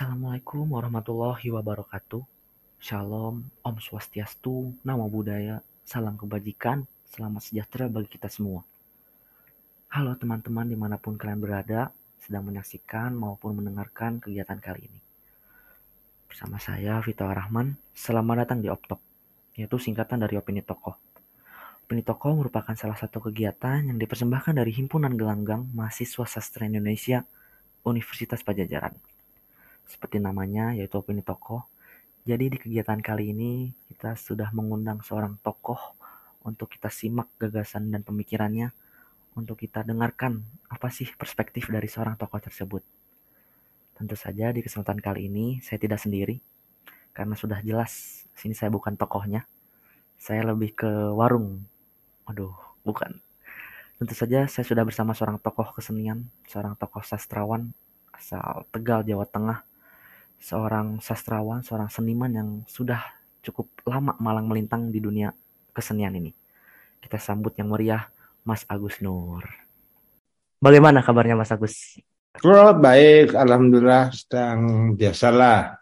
Assalamualaikum warahmatullahi wabarakatuh. Shalom, Om Swastiastu, Namo Buddhaya, salam kebajikan, selamat sejahtera bagi kita semua. Halo teman-teman dimanapun kalian berada, sedang menyaksikan maupun mendengarkan kegiatan kali ini. Bersama saya Vito Rahman, selamat datang di Optok, yaitu singkatan dari Opini Tokoh. Opini Tokoh merupakan salah satu kegiatan yang dipersembahkan dari Himpunan Gelanggang Mahasiswa Sastra Indonesia Universitas Pajajaran. Seperti namanya, yaitu Opini Tokoh. Jadi di kegiatan kali ini kita sudah mengundang seorang tokoh untuk kita simak gagasan dan pemikirannya, untuk kita dengarkan apa sih perspektif dari seorang tokoh tersebut. Tentu saja di kesempatan kali ini saya tidak sendiri, karena sudah jelas sini saya bukan tokohnya. Saya lebih ke warung. Aduh, bukan. Tentu saja saya sudah bersama seorang tokoh kesenian, seorang tokoh sastrawan asal Tegal, Jawa Tengah. Seorang sastrawan, seorang seniman yang sudah cukup lama malang melintang di dunia kesenian ini. Kita sambut yang meriah, Mas Agus Noor. Bagaimana kabarnya Mas Agus? Oh, baik, alhamdulillah, sedang biasalah.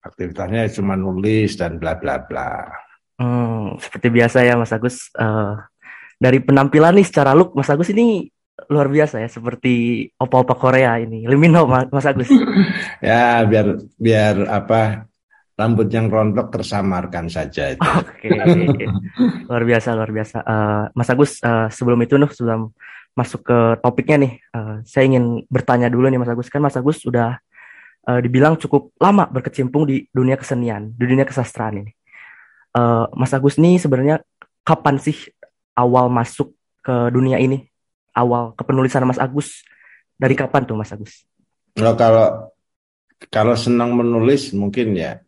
Aktivitasnya cuma nulis dan bla bla bla. Seperti biasa ya Mas Agus. Dari penampilan nih secara look, Mas Agus ini luar biasa ya, seperti opa-opa Korea ini. Limino Mas Agus. Ya, biar apa? Rambut yang rontok tersamarkan saja itu. Oke. Luar biasa. Mas Agus, sebelum itu sebelum masuk ke topiknya nih, saya ingin bertanya dulu nih Mas Agus. Kan Mas Agus sudah dibilang cukup lama berkecimpung di dunia kesenian, di dunia kesastraan ini. Mas Agus nih sebenarnya kapan sih awal masuk ke dunia ini? Awal kepenulisan Mas Agus dari kapan tuh Mas Agus? Kalau senang menulis mungkin ya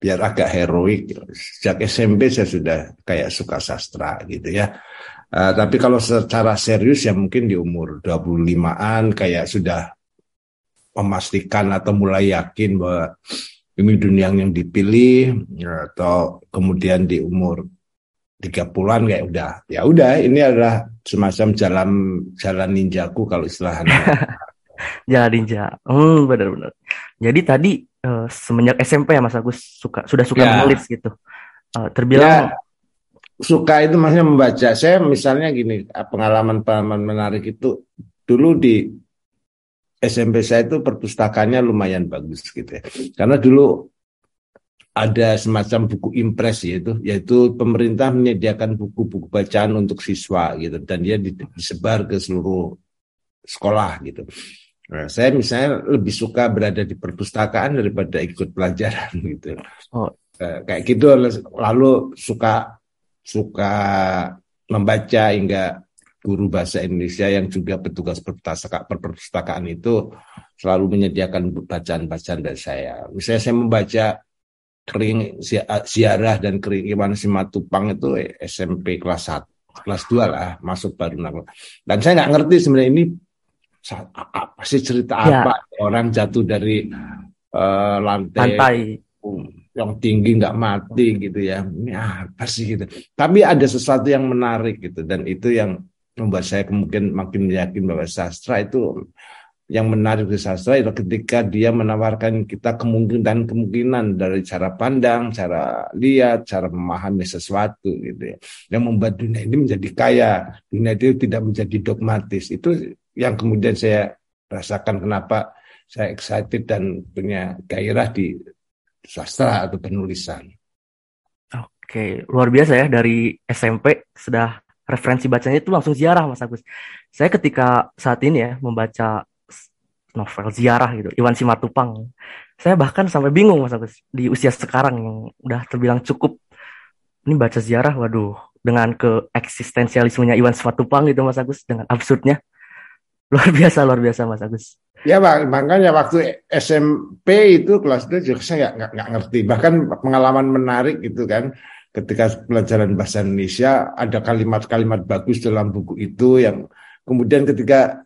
biar agak heroik, sejak SMP saya sudah kayak suka sastra gitu ya. Tapi kalau secara serius ya mungkin di umur 25-an kayak sudah memastikan atau mulai yakin bahwa ini dunia yang dipilih, atau kemudian di umur 30-an kayak udah ini adalah semacam jalan ninjaku kalau istilah jalan ninja. Benar-benar. Jadi tadi semenjak SMP ya Mas Agus sudah suka ya, menulis gitu. Terbilang ya, suka itu maksudnya membaca. Saya misalnya gini, pengalaman menarik itu dulu di SMP saya itu perpustakaannya lumayan bagus gitu ya. Karena dulu ada semacam buku impres yaitu pemerintah menyediakan buku-buku bacaan untuk siswa gitu, dan dia disebar ke seluruh sekolah gitu. Nah, saya misalnya lebih suka berada di perpustakaan daripada ikut pelajaran gitu. Kayak gitu, lalu suka membaca hingga guru bahasa Indonesia yang juga petugas perpustakaan itu selalu menyediakan bacaan-bacaan dari saya. Misalnya saya membaca Kering Ziarah dan Kering Iwan Simatupang itu SMP kelas 1, kelas 2 lah, masuk baru nakal. Dan saya nggak ngerti sebenarnya ini apa sih, cerita apa ya, orang jatuh dari lantai yang tinggi nggak mati gitu ya. Ini apa sih gitu. Tapi ada sesuatu yang menarik gitu, dan itu yang membuat saya mungkin makin yakin bahwa sastra itu, yang menarik di sastra itu ketika dia menawarkan kita kemungkinan dari cara pandang, cara lihat, cara memahami sesuatu gitu ya, yang membuat dunia ini menjadi kaya, dunia itu tidak menjadi dogmatis. Itu yang kemudian saya rasakan kenapa saya excited dan punya gairah di sastra atau penulisan. Oke, luar biasa ya, dari SMP sudah referensi bacanya itu langsung ziarah Mas Agus. Saya ketika saat ini ya membaca novel ziarah gitu, Iwan Simatupang, saya bahkan sampai bingung Mas Agus, di usia sekarang yang udah terbilang cukup, ini baca ziarah, waduh, dengan keeksistensialismenya Iwan Simatupang gitu Mas Agus, dengan absurdnya, luar biasa Mas Agus. Ya makanya waktu SMP itu kelas 2 juga saya nggak ngerti, bahkan pengalaman menarik gitu kan, ketika pelajaran bahasa Indonesia ada kalimat-kalimat bagus dalam buku itu yang kemudian ketika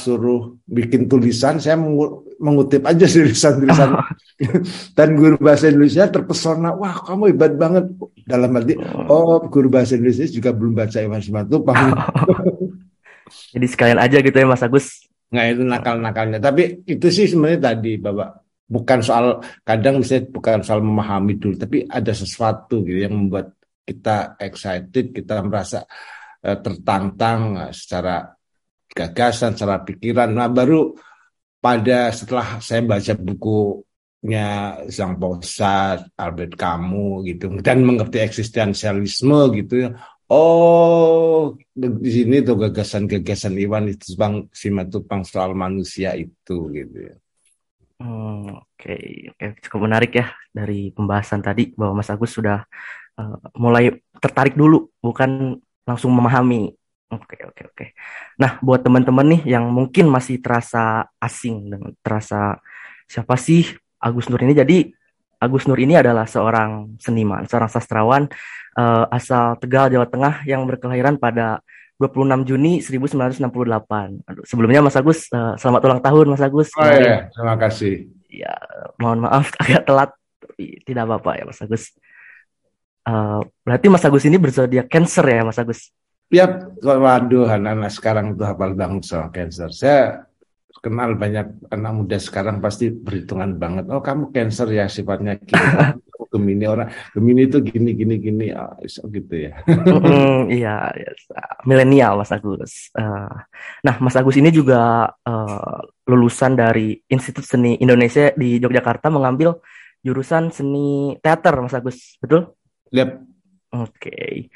suruh bikin tulisan, saya mengutip aja tulisan-tulisan. Dan guru bahasa Indonesia terpesona, wah kamu hebat banget. Dalam arti, guru bahasa Indonesia juga belum baca Iwan Simatupang. Jadi sekalian aja gitu ya Mas Agus, Nggak itu nakal-nakalnya. Tapi itu sih sebenarnya tadi, Bapak. Bukan soal, kadang misalnya bukan soal memahami dulu, tapi ada sesuatu gitu yang membuat kita excited, kita merasa tertantang secara gagasan, secara pikiran. Nah baru pada setelah saya baca bukunya Jean-Paul Sartre, Albert Camus gitu, dan mengerti eksistensialisme gitu, oh di sini tuh gagasan-gagasan Iwan Simatupang soal manusia itu gitu ya. Oke, cukup menarik ya dari pembahasan tadi bahwa Mas Agus sudah mulai tertarik dulu, bukan langsung memahami. Oke. Nah, buat teman-teman nih yang mungkin masih terasa asing dengan terasa siapa sih Agus Noor ini? Jadi Agus Noor ini adalah seorang seniman, seorang sastrawan asal Tegal, Jawa Tengah yang berkelahiran pada 26 Juni 1968. Aduh, sebelumnya Mas Agus, selamat ulang tahun Mas Agus. Oh iya, terima kasih. Ya, mohon maaf agak telat, tidak apa-apa ya Mas Agus. Berarti Mas Agus ini berzodiak Cancer ya Mas Agus? Iya, waduh anak-anak sekarang tuh hafal banget soal Cancer. Saya kenal banyak anak muda sekarang pasti berhitungan banget. Oh kamu Cancer ya sifatnya gitu. Gemini orang, Gemini itu gini gitu ya. Iya, milenial Mas Agus. Nah, Mas Agus ini juga lulusan dari Institut Seni Indonesia di Yogyakarta, mengambil jurusan seni teater, Mas Agus, betul? Yep. Oke.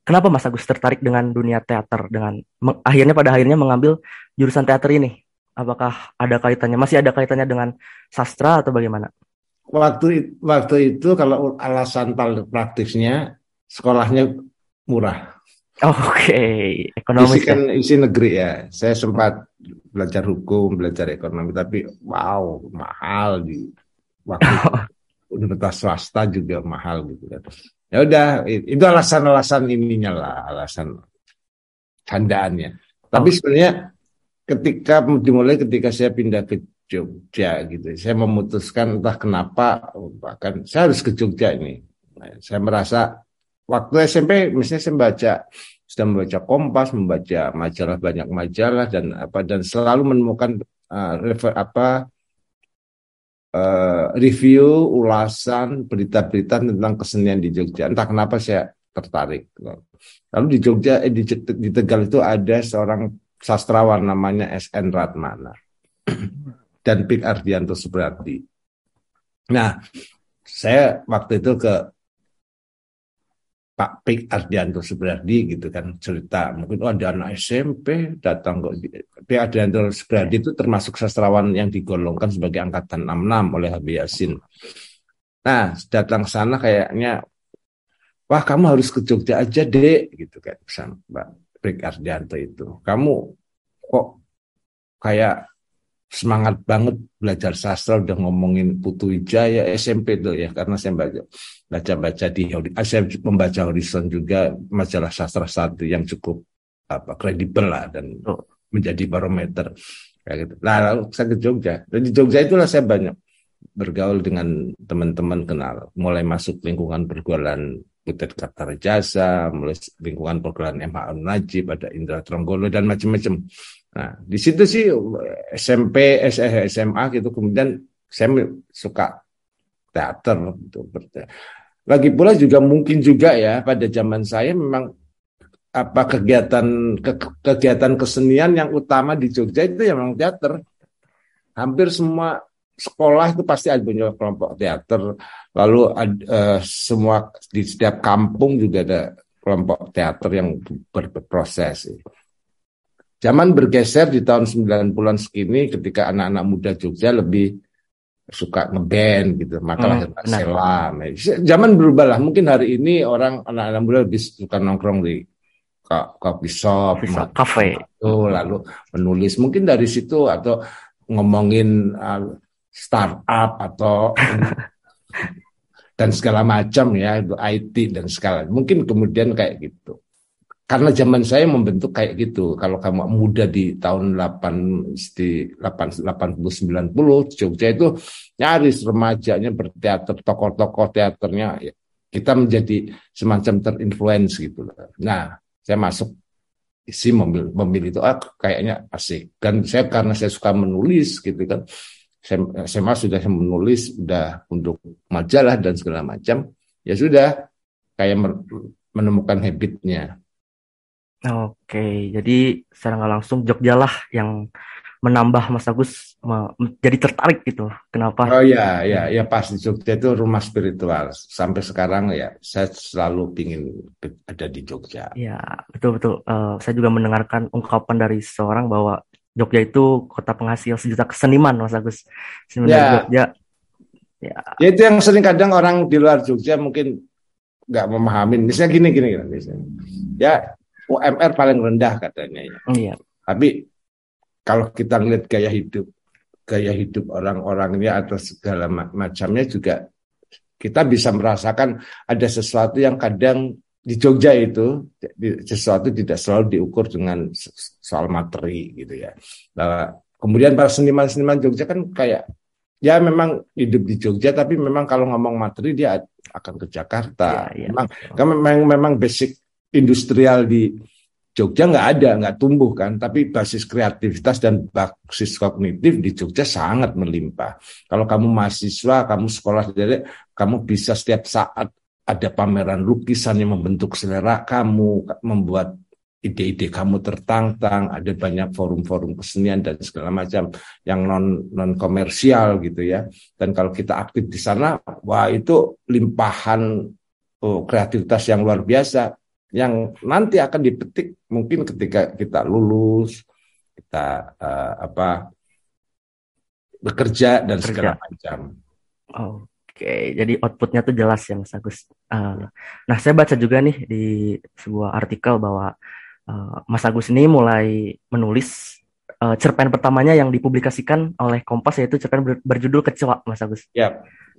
Kenapa Mas Agus tertarik dengan dunia teater, dengan akhirnya mengambil jurusan teater ini? Apakah ada kaitannya? Masih ada kaitannya dengan sastra atau bagaimana? Waktu itu kalau alasan paling praktisnya sekolahnya murah. Oke, ekonomi kan isi negeri ya. Saya sempat belajar hukum, belajar ekonomi, tapi wow mahal di waktu universitas swasta juga mahal gitu kan. Ya udah, itu alasan-alasan ininya lah, alasan candaannya. Tapi sebenarnya ketika saya pindah ke Jogja gitu. Saya memutuskan entah kenapa bahkan saya harus ke Jogja ini. Saya merasa waktu SMP misalnya saya sudah membaca Kompas, membaca banyak majalah dan selalu menemukan review, ulasan, berita-berita tentang kesenian di Jogja. Entah kenapa saya tertarik. Lalu di Tegal itu ada seorang sastrawan namanya SN Ratmana. Dan Pek Ardianto Suprapti. Nah, saya waktu itu ke Pak Pek Ardianto Suprapti gitu kan, cerita mungkin ada anak SMP datang kok. Pek Ardianto Suprapti itu termasuk sastrawan yang digolongkan sebagai angkatan 66 oleh H.B. Yasin. Nah, datang sana kayaknya, wah kamu harus ke Jogja aja dek gitu kan, Pak Pek Ardianto itu. Kamu kok kayak semangat banget belajar sastra, udah ngomongin Putu Wijaya SMP tuh ya, karena saya membaca Horison juga, majalah sastra satu yang cukup kredibel lah dan menjadi barometer kayak gitu. Nah, lalu saya ke Jogja. Dan di Jogja itulah saya banyak bergaul dengan teman-teman kenal, mulai masuk lingkungan pergaulan Kartarajasa, mulai lingkungan pergaulan MHA Najib, ada Indra Tronggolo dan macam-macam. Nah, di situ sih SMP, SMA gitu, kemudian saya suka teater gitu. Lagi pula juga mungkin juga ya pada zaman saya memang kegiatan kesenian yang utama di Jogja itu ya memang teater. Hampir semua sekolah itu pasti ada punya kelompok teater. Lalu semua di setiap kampung juga ada kelompok teater yang berproses. Zaman bergeser di tahun 90-an segini ketika anak-anak muda Jogja lebih suka ngeband gitu, maka lahirlah selam. Zaman berubah lah, mungkin hari ini anak-anak muda lebih suka nongkrong di coffee shop, kafe, lalu menulis mungkin dari situ atau ngomongin startup atau dan segala macam ya, IT dan segala. Mungkin kemudian kayak gitu. Karena zaman saya membentuk kayak gitu. Kalau kamu muda di tahun 80-90 Jogja itu nyaris remajanya berteater, tokoh-tokoh teaternya ya, kita menjadi semacam terinfluence gitu. Nah, saya masuk sih memilih itu kayaknya asik. Dan saya karena saya suka menulis gitu kan, SMA sudah menulis udah untuk majalah dan segala macam, ya sudah kayak menemukan habitnya. Oke, jadi secara nggak langsung Jogja lah yang menambah Mas Agus jadi tertarik gitu. Kenapa? Oh ya, ya pasti Jogja itu rumah spiritual. Sampai sekarang ya saya selalu pingin ada di Jogja. Ya betul. Saya juga mendengarkan ungkapan dari seorang bahwa Jogja itu kota penghasil sejuta keseniman, Mas Agus. Sebenarnya Jogja. Ya itu yang sering kadang orang di luar Jogja mungkin nggak memahami. Misalnya gini misalnya. Ya. UMR paling rendah katanya ya. Iya. Tapi kalau kita lihat gaya hidup orang-orangnya atau segala macamnya juga kita bisa merasakan ada sesuatu yang kadang di Jogja itu sesuatu tidak selalu diukur dengan soal materi gitu ya. Nah, kemudian para seniman-seniman Jogja kan kayak ya memang hidup di Jogja, tapi memang kalau ngomong materi dia akan ke Jakarta. Iya. Memang basic industrial di Jogja nggak tumbuh kan, tapi basis kreativitas dan basis kognitif di Jogja sangat melimpah. Kalau kamu mahasiswa, kamu sekolah dari, kamu bisa setiap saat ada pameran lukisan yang membentuk selera kamu, membuat ide-ide kamu tertantang, ada banyak forum-forum kesenian dan segala macam yang non komersial gitu ya. Dan kalau kita aktif di sana, wah itu limpahan kreativitas yang luar biasa, yang nanti akan dipetik mungkin ketika kita lulus, kita bekerja dan segala macam. Oke, jadi outputnya tuh jelas ya Mas Agus. Nah, saya baca juga nih di sebuah artikel bahwa Mas Agus ini mulai menulis cerpen pertamanya yang dipublikasikan oleh Kompas, yaitu cerpen berjudul Kecewa, Mas Agus. Yep.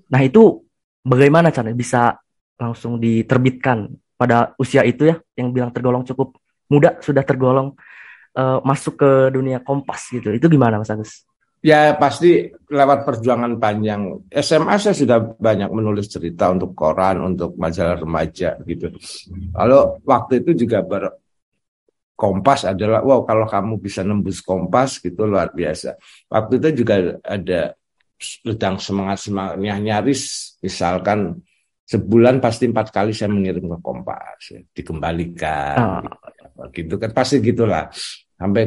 Nah, itu bagaimana caranya bisa langsung diterbitkan pada usia itu ya, yang bilang tergolong cukup muda, sudah tergolong masuk ke dunia Kompas gitu. Itu gimana Mas Agus? Ya pasti lewat perjuangan panjang. SMA saya sudah banyak menulis cerita untuk koran, untuk majalah remaja gitu. Lalu waktu itu juga Kompas adalah, wow kalau kamu bisa nembus Kompas gitu luar biasa. Waktu itu juga ada sedang semangat-semangatnya nyaris, misalkan sebulan pasti 4 kali saya mengirim ke Kompas, ya, dikembalikan, gitu kan pasti gitulah. Sampai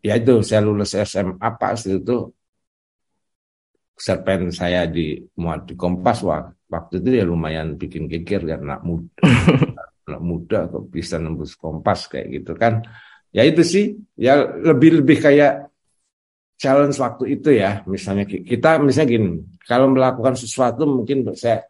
ya itu saya lulus SMA pasti itu serpen saya dimuat di Kompas. Waktu itu ya lumayan bikin geger kan, anak muda kok bisa nembus Kompas kayak gitu kan. Ya itu sih, ya lebih kayak challenge waktu itu ya. Misalnya kita gini, kalau melakukan sesuatu mungkin saya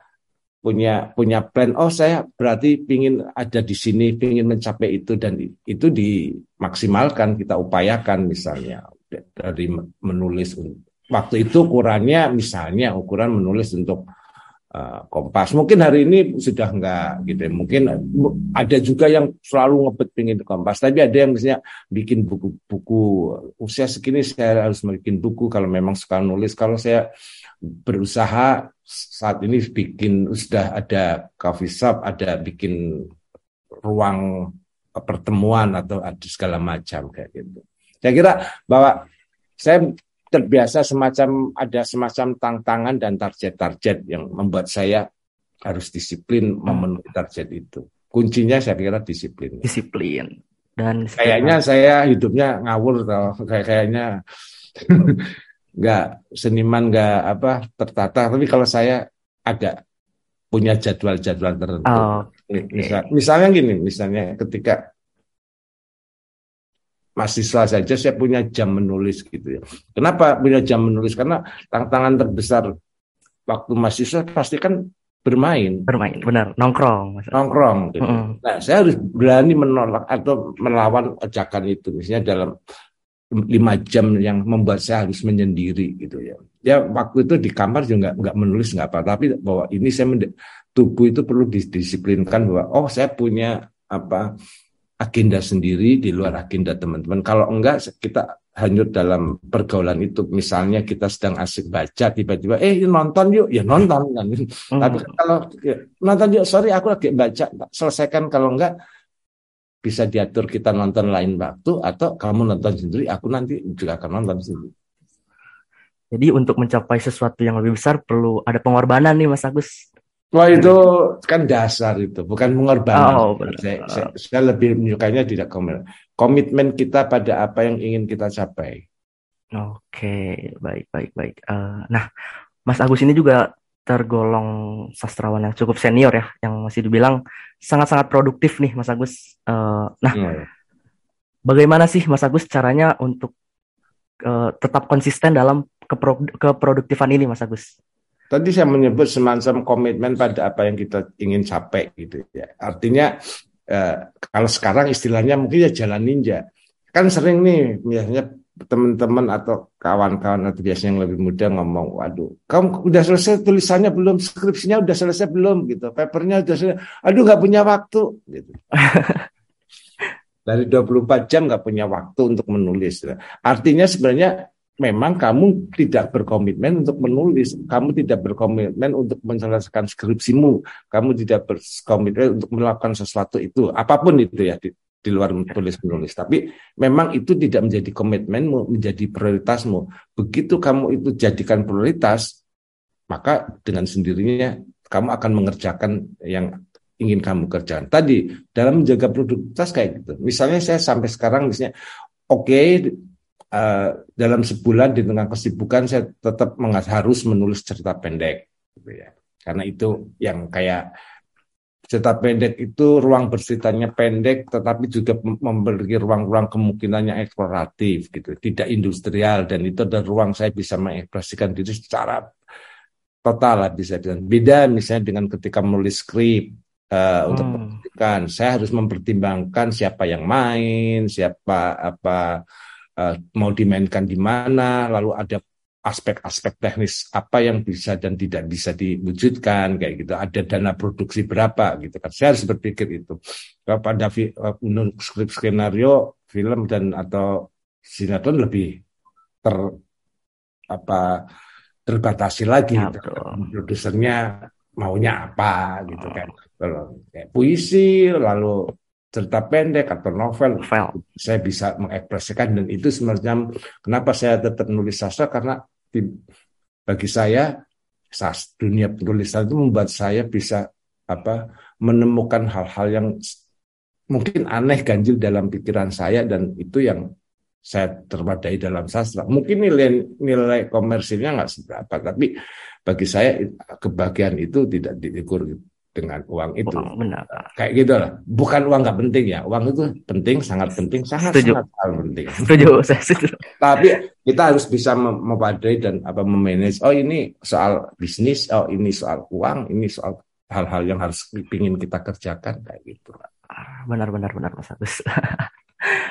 punya plan, oh saya berarti pingin ada di sini, pingin mencapai itu, dan itu dimaksimalkan, kita upayakan misalnya dari menulis. Waktu itu ukurannya misalnya ukuran menulis untuk Kompas. Mungkin hari ini sudah enggak gitu. Mungkin ada juga yang selalu ngebet pingin Kompas, tapi ada yang misalnya bikin buku usia segini saya harus bikin buku kalau memang suka nulis. Kalau saya berusaha saat ini bikin, sudah ada coffee shop, ada bikin ruang pertemuan atau ada segala macam kayak gitu. Saya kira bahwa saya terbiasa ada semacam tantangan dan target-target yang membuat saya harus disiplin memenuhi target itu. Kuncinya saya kira disiplin. Disiplin. Dan kayaknya saya hidupnya ngawur tau, kayaknya nggak tertata, tapi kalau saya agak punya jadwal-jadwal tertentu. Misalnya gini, ketika mahasiswa saja saya punya jam menulis gitu ya. Kenapa punya jam menulis? Karena tantangan terbesar waktu mahasiswa pasti kan bermain, benar, nongkrong gitu. Nah, saya harus berani menolak atau melawan ajakan itu, misalnya dalam 5 jam yang membuat saya harus menyendiri gitu ya. Ya waktu itu di kamar juga nggak menulis nggak apa, tapi bahwa ini saya tubuh itu perlu didisiplinkan bahwa oh saya punya agenda sendiri di luar agenda teman-teman. Kalau enggak kita hanyut dalam pergaulan itu. Misalnya kita sedang asik baca tiba-tiba nonton yuk, ya nonton kan. Tapi kalau nonton yuk, sorry aku lagi baca, selesaikan. Kalau enggak bisa diatur kita nonton lain waktu, atau kamu nonton sendiri, aku nanti juga akan nonton sendiri. Jadi untuk mencapai sesuatu yang lebih besar perlu ada pengorbanan nih Mas Agus. Wah itu kan dasar itu, bukan pengorbanan. Oh, saya lebih menyukainya tidak komitmen. Komitmen kita pada apa yang ingin kita capai. Oke, baik. Nah, Mas Agus ini juga tergolong sastrawan yang cukup senior ya, yang masih dibilang sangat-sangat produktif nih Mas Agus. Bagaimana sih Mas Agus caranya untuk tetap konsisten dalam keproduktifan ini Mas Agus? Tadi saya menyebut semacam komitmen pada apa yang kita ingin capai gitu ya. Artinya kalau sekarang istilahnya mungkin ya jalan ninja. Kan sering nih biasanya teman-teman atau kawan-kawan atau biasanya yang lebih muda ngomong, waduh, kamu udah selesai tulisannya belum, skripsinya udah selesai belum gitu, papernya udah selesai, aduh nggak punya waktu gitu. Dari 24 jam nggak punya waktu untuk menulis. Artinya sebenarnya memang kamu tidak berkomitmen untuk menulis, kamu tidak berkomitmen untuk menyelesaikan skripsimu, kamu tidak berkomitmen untuk melakukan sesuatu itu, apapun itu ya, di luar menulis-menulis. Tapi memang itu tidak menjadi komitmenmu, menjadi prioritasmu. Begitu kamu itu jadikan prioritas, maka dengan sendirinya kamu akan mengerjakan yang ingin kamu kerjakan. Tadi, dalam menjaga produktivitas kayak gitu. Misalnya saya sampai sekarang, misalnya, dalam sebulan di tengah kesibukan saya tetap harus menulis cerita pendek gitu ya. Karena itu yang kayak cerita pendek itu ruang berceritanya pendek tetapi juga memberi ruang-ruang kemungkinan yang eksploratif gitu, tidak industrial, dan itu ada ruang saya bisa mengekspresikan diri secara total lah, bisa dengan beda misalnya dengan ketika menulis skrip untuk pendidikan. Saya harus mempertimbangkan siapa yang main, siapa mau dimainkan di mana, lalu ada aspek-aspek teknis apa yang bisa dan tidak bisa diwujudkan kayak gitu, ada dana produksi berapa gitu kan. Saya harus berpikir itu. Pada skrip skenario film dan atau sinetron lebih terbatasi lagi gitu. Produsernya maunya apa gitu kan. Kayak puisi, lalu cerita pendek atau novel. Saya bisa mengekspresikan, dan itu sebenarnya kenapa saya tetap menulis sastra, karena bagi saya dunia penulisan itu membuat saya bisa menemukan hal-hal yang mungkin aneh, ganjil dalam pikiran saya, dan itu yang saya terwadai dalam sastra. Mungkin nilai komersilnya nggak seberapa, tapi bagi saya kebahagiaan itu tidak diukur gitu dengan uang itu. Benar. Kayak gitu lah. Bukan uang nggak penting ya. Uang itu penting, sangat penting, sangat penting. Setuju, saya setuju. Tapi kita harus bisa memadai dan memanage. Oh ini soal bisnis, oh ini soal uang, ini soal hal-hal yang harus ingin kita kerjakan kayak gitu. Benar Mas Agus.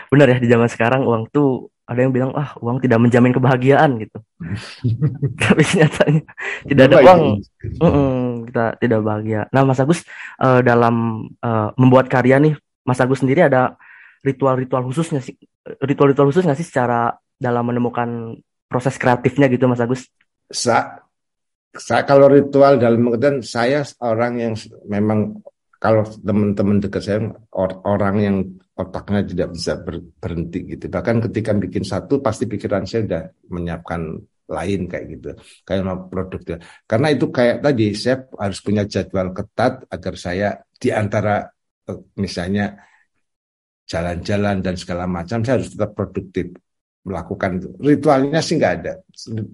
Benar ya, di zaman sekarang uang tuh ada yang bilang uang tidak menjamin kebahagiaan gitu. Tapi nyatanya tidak ada uang, kita tidak bahagia. Nah Mas Agus dalam membuat karya nih, Mas Agus sendiri ada ritual-ritual khusus nggak sih secara dalam menemukan proses kreatifnya gitu Mas Agus? Saya kalau ritual dalam mengertian saya orang yang memang kalau teman-teman dekat saya orang yang otaknya tidak bisa berhenti gitu. Bahkan ketika bikin satu pasti pikiran saya udah menyiapkan lain kayak gitu. Kayak mau produknya. Karena itu kayak tadi saya harus punya jadwal ketat agar saya di antara misalnya jalan-jalan dan segala macam saya harus tetap produktif melakukan itu. Ritualnya sih nggak ada.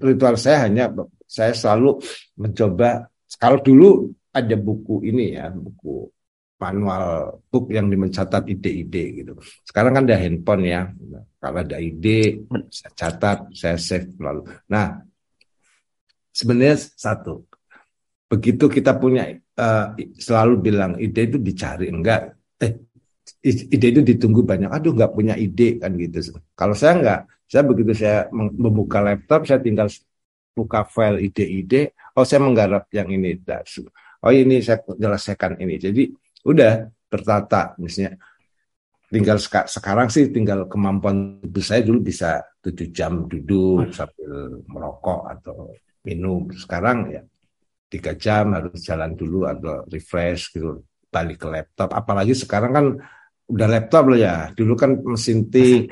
Ritual saya hanya saya selalu mencoba. Kalau dulu ada buku ini ya, buku manual book yang mencatat ide-ide gitu. Sekarang kan ada handphone ya. Kalau ada ide, saya catat, saya save lalu. Nah, sebenarnya satu. Begitu kita punya selalu bilang ide itu dicari enggak. Ide itu ditunggu banyak. Aduh, enggak punya ide kan gitu. Kalau saya enggak, saya begitu saya membuka laptop, saya tinggal buka file ide-ide, oh saya menggarap yang ini. Oh ini saya jelaskan ini. Jadi udah tertata misalnya tinggal sekarang sih tinggal kemampuan tubuh saya dulu bisa 7 jam duduk sambil merokok atau minum, sekarang ya 3 jam harus jalan dulu atau refresh gitu, balik ke laptop, apalagi sekarang kan udah laptop loh ya. Dulu kan mesin tik,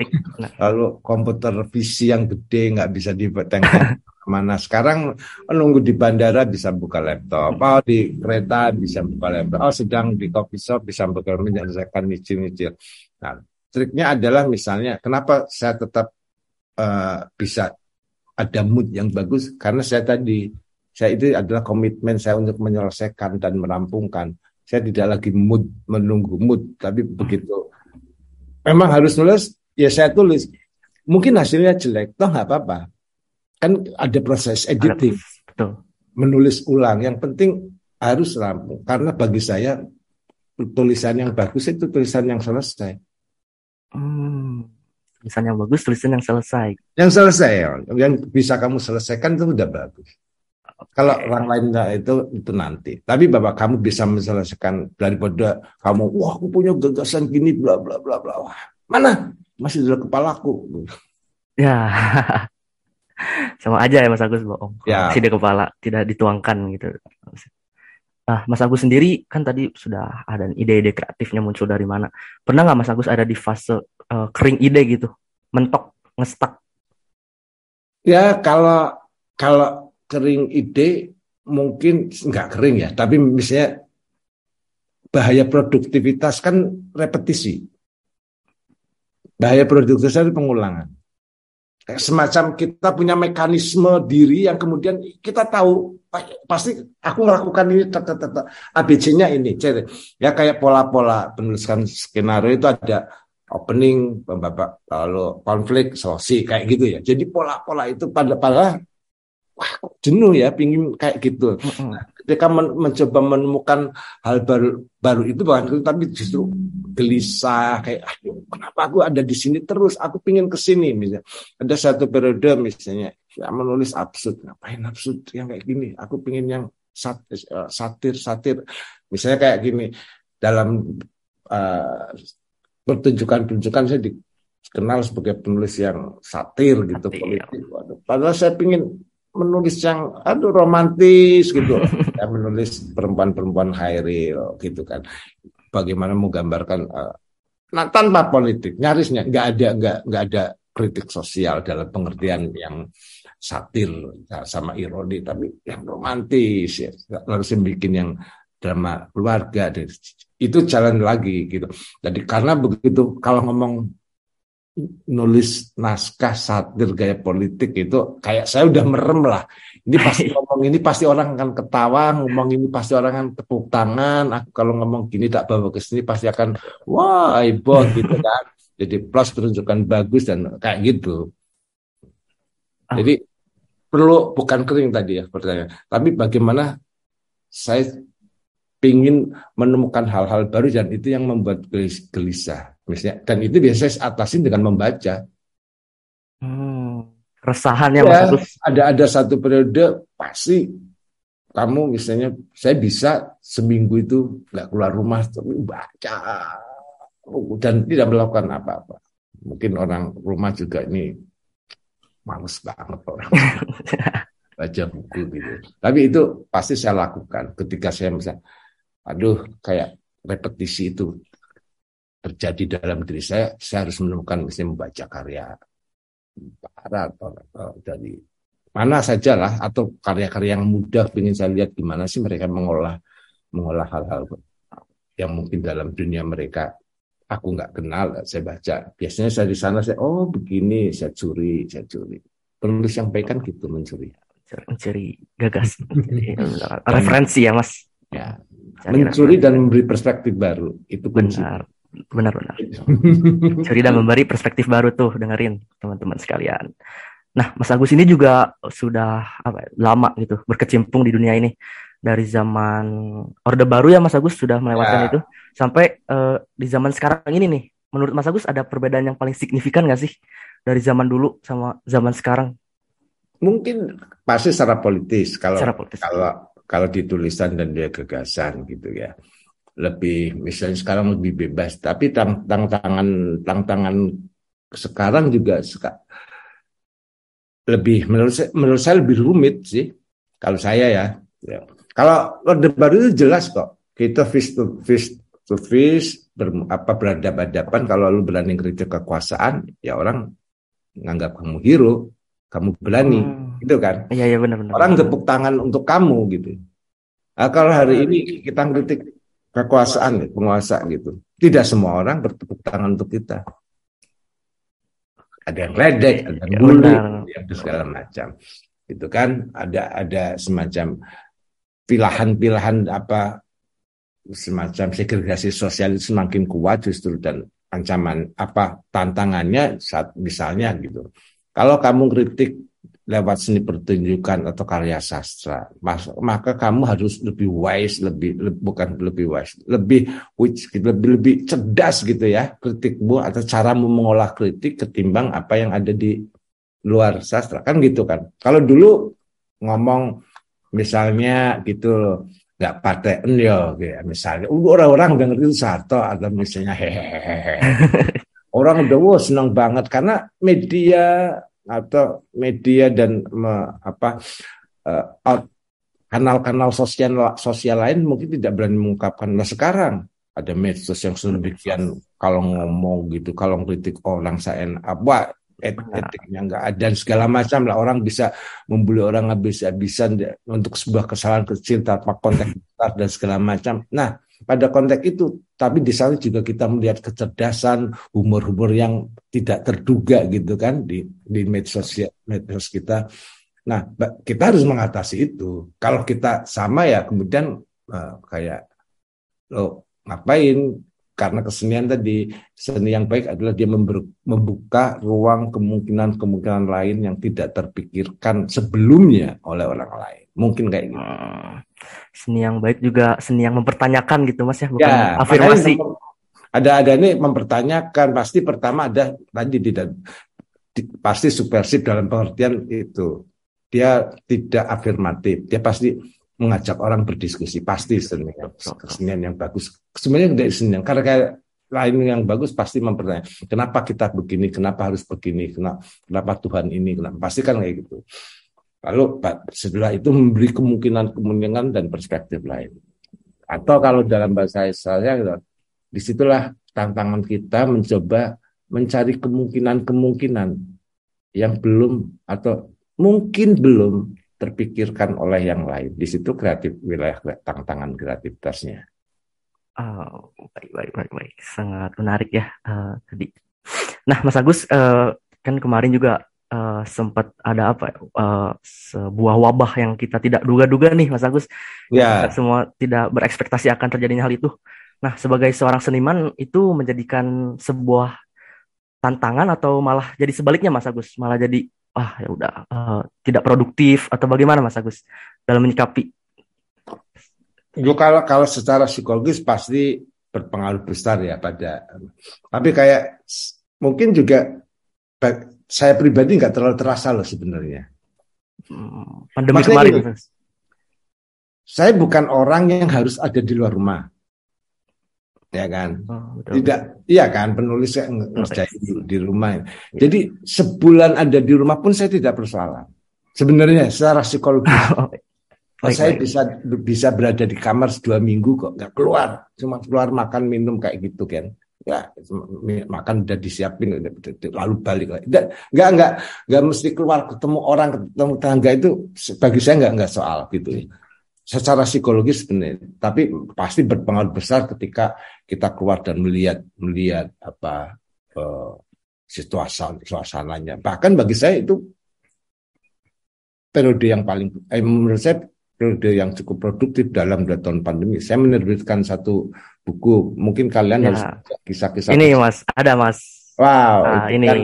lalu komputer PC yang gede nggak bisa dipetengkan mana. Sekarang nunggu di bandara bisa buka laptop, oh di kereta bisa buka laptop, oh sedang di coffee shop bisa buka laptop, menyelesaikan nyicil-nyicil. Nah, triknya adalah misalnya, kenapa saya tetap bisa ada mood yang bagus? Karena saya itu adalah komitmen saya untuk menyelesaikan dan merampungkan. Saya tidak lagi mood, menunggu mood, tapi begitu memang harus nulis, ya saya tulis. Mungkin hasilnya jelek, toh nggak apa-apa. Kan ada proses editing, menulis ulang. Yang penting harus rampung. Karena bagi saya tulisan yang bagus itu tulisan yang selesai. Tulisan yang bagus, tulisan yang selesai. Yang selesai, yang bisa kamu selesaikan itu udah bagus. Kalau orang lain enggak itu nanti. Tapi Bapak kamu bisa menyelesaikan daripada kamu, wah aku punya gagasan gini bla bla bla bla. Wah, mana? Masih dalam kepalaku. Ya. Sama aja ya Mas Agus bohong. Ya. Masih di kepala, tidak dituangkan gitu. Nah, Mas Agus sendiri kan tadi sudah ada ide-ide kreatifnya muncul dari mana? Pernah enggak Mas Agus ada di fase kering ide gitu? Mentok, ngestak? Ya, kalau kering ide mungkin nggak kering ya, tapi misalnya bahaya produktivitas kan repetisi. Bahaya produktivitas itu pengulangan. Semacam kita punya mekanisme diri yang kemudian kita tahu pasti aku melakukan ini ABC-nya ini. Ya kayak pola-pola penulisan skenario itu ada opening, lalu konflik, solusi kayak gitu ya. Jadi pola-pola itu pada wah, jenuh ya, pingin kayak gitu. Nah, ketika mencoba menemukan hal baru itu bukan itu, tapi justru gelisah kayak, aduh, kenapa aku ada di sini terus? Aku pingin ke sini misalnya. Ada satu periode misalnya, saya menulis absurd, ngapain absurd yang kayak gini? Aku pingin yang satir. Misalnya kayak gini dalam pertunjukan saya dikenal sebagai penulis yang satir gitu politik. Waduh, padahal saya pingin menulis yang romantis gitu, ya, menulis perempuan-perempuan Hairil gitu kan. Bagaimana menggambarkan tanpa politik, nyarisnya nggak ada kritik sosial dalam pengertian yang satir sama ironi, tapi yang romantis ya. Harus bikin yang drama keluarga deh. Itu jalan lagi gitu. Jadi karena begitu kalau ngomong nulis naskah satir gaya politik itu kayak saya udah merem lah. Ini pasti ngomong ini pasti orang akan ketawa, ngomong ini pasti orang akan tepuk tangan. Aku kalau ngomong gini tak bawa ke sini pasti akan wah heboh gitu kan. Jadi plus pertunjukan bagus dan kayak gitu. Jadi perlu bukan kering tadi ya pertanyaan. Tapi bagaimana saya pingin menemukan hal-hal baru dan itu yang membuat gelisah. Misalnya, dan itu biasanya atasin dengan membaca. Keresahan ya Mas Agus. Ada satu periode pasti kamu misalnya saya bisa seminggu itu nggak keluar rumah tapi baca dan tidak melakukan apa-apa. Mungkin orang rumah juga ini males banget orang baca buku gitu. Tapi itu pasti saya lakukan ketika saya misalnya, aduh kayak repetisi itu terjadi dalam diri saya harus menemukan misalnya membaca karya barat atau dari mana sajalah atau karya-karya yang mudah ingin saya lihat gimana sih mereka mengolah hal-hal yang mungkin dalam dunia mereka aku nggak kenal saya baca biasanya saya di sana saya begini saya curi penulis yang baik kan gitu mencuri gagasan referensi ya Mas ya mencuri dan memberi perspektif baru itu kunci. Benar-benar. Cerita memberi perspektif baru tuh dengerin teman-teman sekalian. Nah, Mas Agus ini juga sudah lama gitu berkecimpung di dunia ini dari zaman Orde Baru ya Mas Agus sudah melewatkan itu sampai di zaman sekarang ini nih. Menurut Mas Agus ada perbedaan yang paling signifikan nggak sih dari zaman dulu sama zaman sekarang? Mungkin pasti secara politis kalau ditulisan dan dia gagasan gitu ya. Lebih misalnya sekarang lebih bebas tapi tantangan sekarang juga lebih menurut saya lebih rumit sih kalau saya ya. Kalau Orde Baru itu jelas kok kita face to face berhadapan-hadapan. Kalau lu berani kritik kekuasaan, ya orang nganggap kamu hero, kamu berani, gitu kan? Iya, benar-benar. Orang tepuk tangan untuk kamu gitu. Nah, kalau hari ini kita kritik kekuasaan, penguasa gitu, tidak semua orang bertepuk tangan untuk kita. Ada yang ledek, ada yang bully, ada segala macam. Itu kan ada semacam pilahan-pilahan apa, semacam segregasi sosial itu semakin kuat justru, dan ancaman apa tantangannya saat misalnya gitu. Kalau kamu kritik lewat seni pertunjukan atau karya sastra, maka kamu harus lebih wise, lebih cerdas gitu ya kritikmu atau caramu mengolah kritik ketimbang apa yang ada di luar sastra, kan gitu kan. Kalau dulu ngomong misalnya gitu, nggak paten yo gitu, misalnya orang-orang udah ngerti Sarto atau misalnya hehehe, orang udah senang banget karena media dan kanal-kanal sosial lain mungkin tidak berani mengungkapkan. Nah sekarang ada medsos yang sedemikian, kalau ngomong gitu, kalau kritik orang etiknya nggak ada dan segala macam lah, orang bisa membuli orang habis-habisan untuk sebuah kesalahan kecil tanpa konteks besar dan segala macam. Nah pada konteks itu, tapi di sana juga kita melihat kecerdasan, humor-humor yang tidak terduga gitu kan di medsos kita. Nah, kita harus mengatasi itu. Kalau kita sama ya kemudian kayak lo ngapain? Karena kesenian tadi, seni yang baik adalah dia membuka ruang kemungkinan-kemungkinan lain yang tidak terpikirkan sebelumnya oleh orang lain. Mungkin kayak gitu. Seni yang baik juga seni yang mempertanyakan gitu Mas ya, bukan ya, afirmasi. Ada ini mempertanyakan, pasti pertama ada tadi pasti subversif dalam pengertian itu. Dia tidak afirmatif, dia pasti mengajak orang berdiskusi, pasti kesenian yang bagus. Sebenarnya dari kesenian, karena kayak lain yang bagus pasti mempertanyakan, kenapa kita begini, kenapa harus begini, kenapa Tuhan ini, kenapa, pasti kan kayak gitu. Lalu setelah itu memberi kemungkinan dan perspektif lain. Atau kalau dalam bahasa saya, disitulah tantangan kita mencoba mencari kemungkinan-kemungkinan yang belum atau mungkin belum terpikirkan oleh yang lain. Di situ wilayah tantangan kreativitasnya. Oh, baik. Sangat menarik ya tadi. Nah, Mas Agus, kan kemarin juga sempat ada sebuah wabah yang kita tidak duga-duga nih, Mas Agus. Ya. Kita semua tidak berekspektasi akan terjadinya hal itu. Nah, sebagai seorang seniman itu menjadikan sebuah tantangan atau malah jadi sebaliknya, Mas Agus? Malah jadi tidak produktif atau bagaimana Mas Agus dalam menyikapi? Kalau secara psikologis pasti berpengaruh besar ya tapi kayak mungkin juga saya pribadi nggak terlalu terasa loh sebenarnya. Pandemi maksudnya kemarin gitu, saya bukan orang yang harus ada di luar rumah. Ya kan, tidak, iya kan, penulis saya ngerjain di rumah. Jadi sebulan ada di rumah pun saya tidak persoalan. Sebenarnya secara psikologis, saya bisa berada di kamar 2 minggu kok nggak keluar, cuma keluar makan minum kayak gitu kan. Ya makan udah disiapin, lalu balik lagi. Nggak mesti keluar ketemu orang, ketemu tangga itu bagi saya nggak soal gitu ya. Secara psikologis benar, tapi pasti berpengaruh besar ketika kita keluar dan melihat situasi suasananya. Bahkan bagi saya itu periode yang menurut saya periode yang cukup produktif dalam 2 tahun pandemi. Saya menerbitkan 1 buku, mungkin kalian harus kisah-kisah. Ini Mas, ada Mas. Wow, ini kan,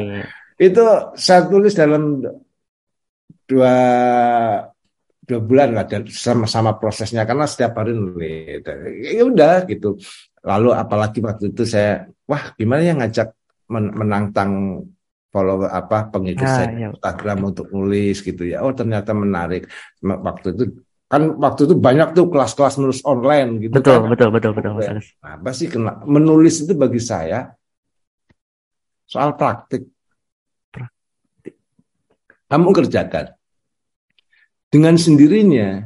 itu saya tulis dalam 2 bulan lah, dan sama-sama prosesnya karena setiap hari nulis. Ya udah gitu. Lalu apalagi waktu itu saya gimana ya ngajak menantang follower pengikut saya Instagram untuk nulis gitu ya. Oh ternyata menarik. Waktu itu banyak tuh kelas-kelas menulis online gitu. Betul. Nah, pasti kena menulis itu bagi saya soal praktik. Kamu kerjakan. Dengan sendirinya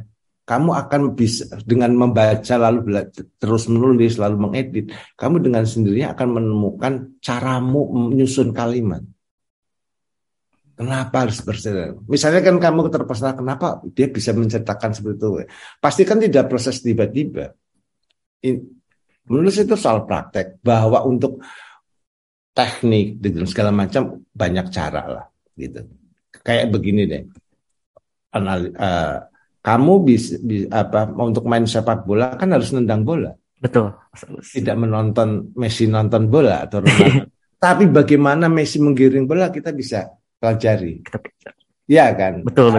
kamu akan bisa dengan membaca lalu terus menulis lalu mengedit, kamu dengan sendirinya akan menemukan caramu menyusun kalimat. Kenapa harus bersederhana? Misalnya kan kamu terpesona kenapa dia bisa menceritakan seperti itu. Pasti kan tidak proses tiba-tiba. Menulis itu soal praktek, bahwa untuk teknik dan segala macam banyak cara lah gitu. Kayak begini deh. Kamu untuk main sepak bola kan harus nendang bola. Betul. Tidak menonton Messi nonton bola atau Ronaldo. Tapi bagaimana Messi menggiring bola kita bisa pelajari. Iya kan? Betul.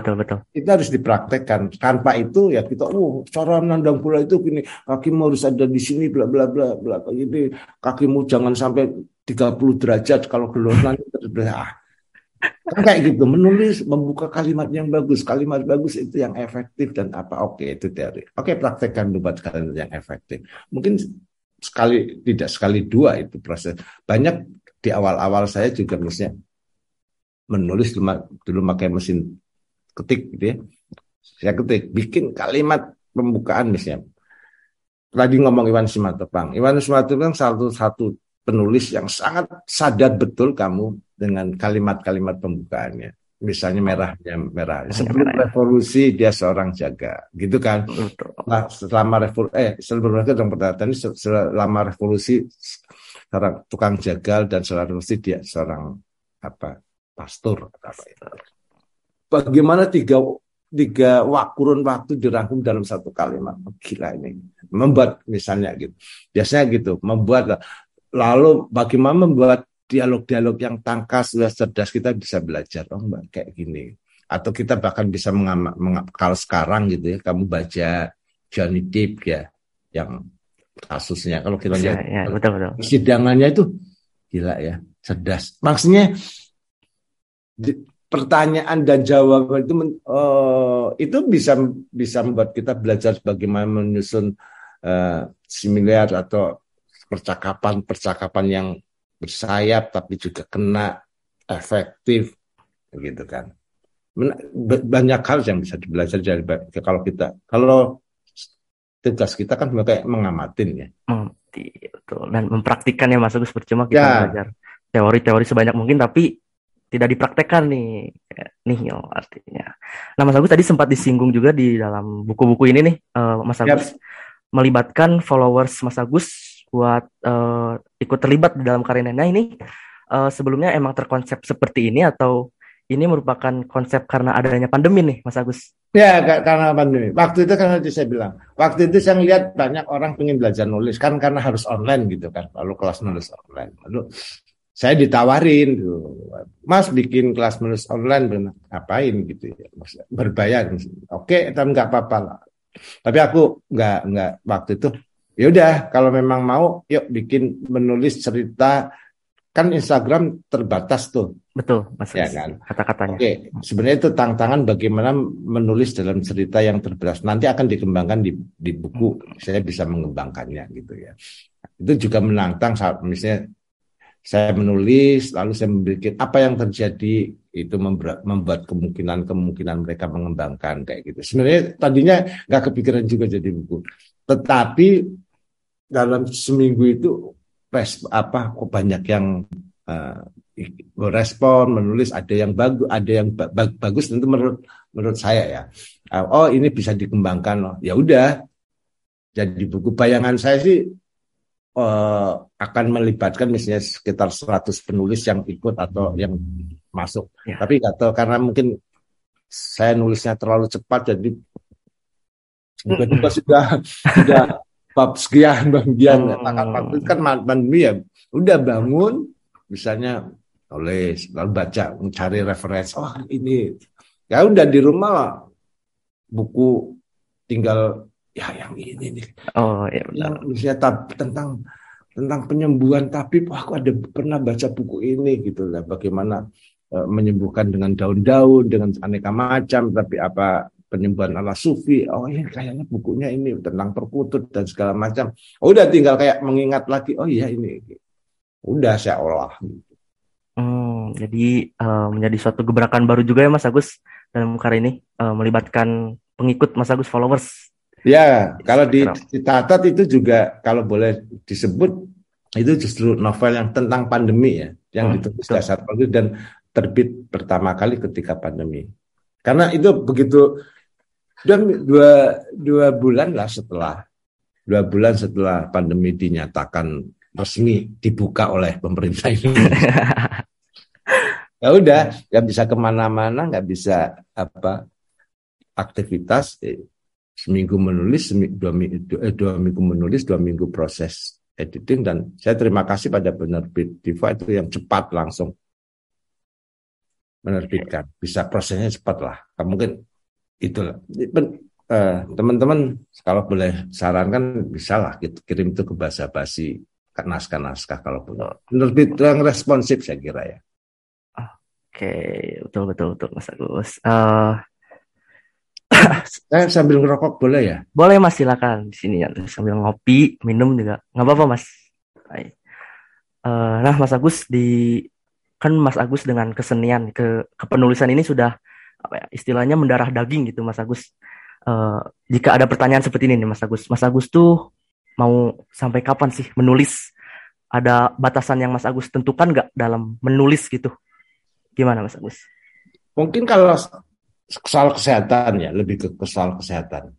Itu harus dipraktekkan. Tanpa itu ya kita cara menendang bola itu gini, kakimu harus ada di sini bla bla bla bla gitu. Kakimu jangan sampai 30 derajat kalau gelonan terbelah. Kan kayak gitu, menulis, membuka kalimat bagus itu yang efektif dan apa, oke itu teori. Oke, praktekkan buat kalimat yang efektif. Mungkin tidak sekali dua itu proses. Banyak di awal-awal saya juga misalnya menulis dulu pakai mesin ketik gitu ya. Saya ketik, bikin kalimat pembukaan misalnya. Tadi ngomong Iwan Simatupang. Iwan Simatupang satu-satu penulis yang sangat sadar betul kamu dengan kalimat-kalimat pembukaannya. Misalnya merah. Sebelum revolusi dia seorang jaga, gitu kan? Nah, selama revolusi seorang tukang jagal, dan setelah revolusi dia seorang pastor. Bagaimana tiga kurun waktu dirangkum dalam satu kalimat? Gila ini. Membuat misalnya gitu. Biasanya gitu, membuat. Lalu bagaimana membuat dialog-dialog yang tangkas, sudah cerdas, kita bisa belajar. Oh mbak, kayak gini. Atau kita bahkan bisa kalau sekarang gitu ya, kamu baca Johnny Depp ya, yang kasusnya. Kalau kita lihat persidangannya itu gila ya, cerdas. Maksudnya pertanyaan dan jawaban itu bisa membuat kita belajar bagaimana menyusun similar atau percakapan yang bersayap tapi juga kena, efektif gitu kan. Banyak hal yang bisa belajar dari kalau tugas kita kan kayak mengamatin ya. Betul. Dan mempraktikkan ya Mas Agus, percuma kita belajar teori-teori sebanyak mungkin tapi tidak dipraktekkan nih artinya. Nah Mas Agus tadi sempat disinggung juga di dalam buku-buku ini nih Mas Agus melibatkan followers Mas Agus buat ikut terlibat dalam karyanya. Nah ini sebelumnya emang terkonsep seperti ini atau ini merupakan konsep karena adanya pandemi nih Mas Agus? Ya karena pandemi. Waktu itu kan tadi saya bilang, waktu itu saya ngeliat banyak orang pengen belajar nulis kan karena harus online gitu kan. Lalu kelas nulis online. Lalu saya ditawarin tuh, Mas bikin kelas nulis online ngapain gitu ya? Berbayar. Oke, tapi nggak apa-apa lah. Tapi aku nggak waktu itu. Yaudah, kalau memang mau, yuk bikin menulis cerita. Kan Instagram terbatas tuh. Betul, Mas. Ya kan? Kata-katanya. Oke, sebenarnya itu tantangan bagaimana menulis dalam cerita yang terbatas. Nanti akan dikembangkan di buku, saya bisa mengembangkannya gitu ya. Itu juga menantang, misalnya saya menulis, lalu saya membuat apa yang terjadi, itu membuat kemungkinan mereka mengembangkan kayak gitu. Sebenarnya tadinya nggak kepikiran juga jadi buku. Tetapi dalam seminggu itu banyak yang merespon, menulis, ada yang bagus, tentu menurut saya ya. Oh ini bisa dikembangkan loh. Ya udah. Jadi buku bayangan saya sih akan melibatkan misalnya sekitar 100 penulis yang ikut atau yang masuk. Ya. Tapi karena mungkin saya nulisnya terlalu cepat jadi tiba-tiba sudah bab sekian waktu kan pandemi ya udah bangun misalnya tulis lalu baca mencari referensi ini ya udah di rumah buku tinggal yang ini nih misalnya tentang penyembuhan tapi aku ada pernah baca buku ini gitu lah bagaimana menyembuhkan dengan daun-daun dengan aneka macam tapi penyembuhan ala sufi, kayaknya bukunya ini tentang perkutut dan segala macam. Udah tinggal kayak mengingat lagi, ini. Udah saya olah. Jadi menjadi suatu gebrakan baru juga ya Mas Agus dalam karya ini melibatkan pengikut Mas Agus, followers. Ya, kalau di Tatat itu juga kalau boleh disebut itu justru novel yang tentang pandemi ya, yang ditulis dasar pandemi dan terbit pertama kali ketika pandemi. Karena itu begitu dan dua bulan setelah pandemi dinyatakan resmi dibuka oleh pemerintah Indonesia. Ya udah, nggak bisa kemana-mana, nggak bisa aktivitas. Seminggu menulis, dua minggu menulis, 2 minggu proses editing, dan saya terima kasih pada penerbit Diva itu yang cepat langsung menerbitkan. Bisa prosesnya cepat lah. Mungkin itulah. Teman-teman kalau boleh sarankan bisa lah gitu, kirim itu ke basa-basi naskah-naskah kalau punya. Penerbit yang responsif saya kira ya. Oke, betul Mas Agus. Saya sambil ngerokok boleh ya? Boleh Mas, silakan di sini ya, sambil ngopi, minum juga nggak apa-apa Mas. Nah Mas Agus, Mas Agus dengan kesenian ke penulisan ini sudah istilahnya mendarah daging gitu Mas Agus. Jika ada pertanyaan seperti ini nih Mas Agus, Mas Agus tuh mau sampai kapan sih menulis? Ada batasan yang Mas Agus tentukan nggak dalam menulis gitu? Gimana Mas Agus? Mungkin kalau soal kesehatan ya, lebih ke soal kesehatan.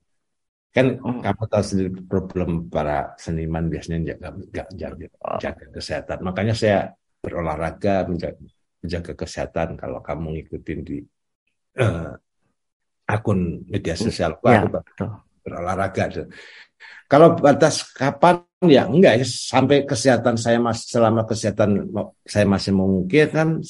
Kan kamu tahu sendiri problem para seniman biasanya jaga kesehatan. Makanya saya berolahraga, menjaga kesehatan. Kalau kamu ngikutin di akun media sosial aku berolahraga. Kalau batas kapan ya enggak ya, sampai kesehatan saya selama kesehatan saya masih memungkinkan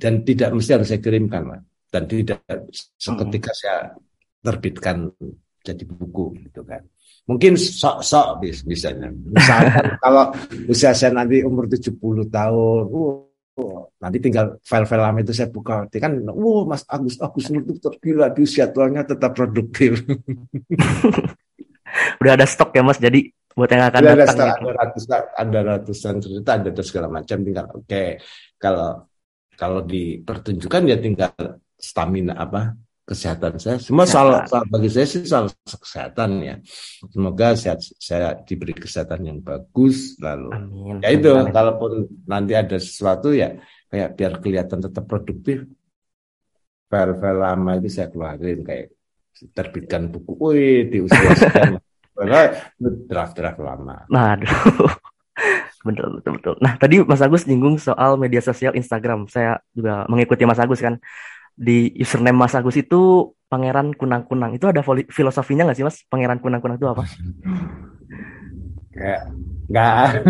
dan tidak mesti harus saya kirimkan, Pak. Dan tidak seketika saya terbitkan jadi buku gitu kan. Mungkin sok-sok bisanya. Misalkan kalau usia saya nanti umur 70 tahun, nanti tinggal file-file lama itu saya buka. Nanti kan, Mas Agus Noor itu tergila di usia tuanya tetap produktif. Udah ada stok ya Mas, jadi buat yang akan datang. Ada ratusan cerita, ada segala macam, tinggal Kalau dipertunjukkan ya tinggal stamina kesehatan saya. Semua soal bagi saya sih soal kesehatan ya. Semoga saya diberi kesehatan yang bagus lalu. Amin. Ya itu kalaupun nanti ada sesuatu ya kayak biar kelihatan tetap produktif. File-file lama itu saya keluarin kayak terbitkan buku. Di usia sekian. Draft-draft lama. Aduh. Betul. Nah, tadi Mas Agus nyinggung soal media sosial Instagram. Saya juga mengikuti Mas Agus kan. Di username Mas Agus itu Pangeran Kunang-Kunang. Itu ada filosofinya nggak sih, Mas? Pangeran Kunang-Kunang itu apa? Nggak.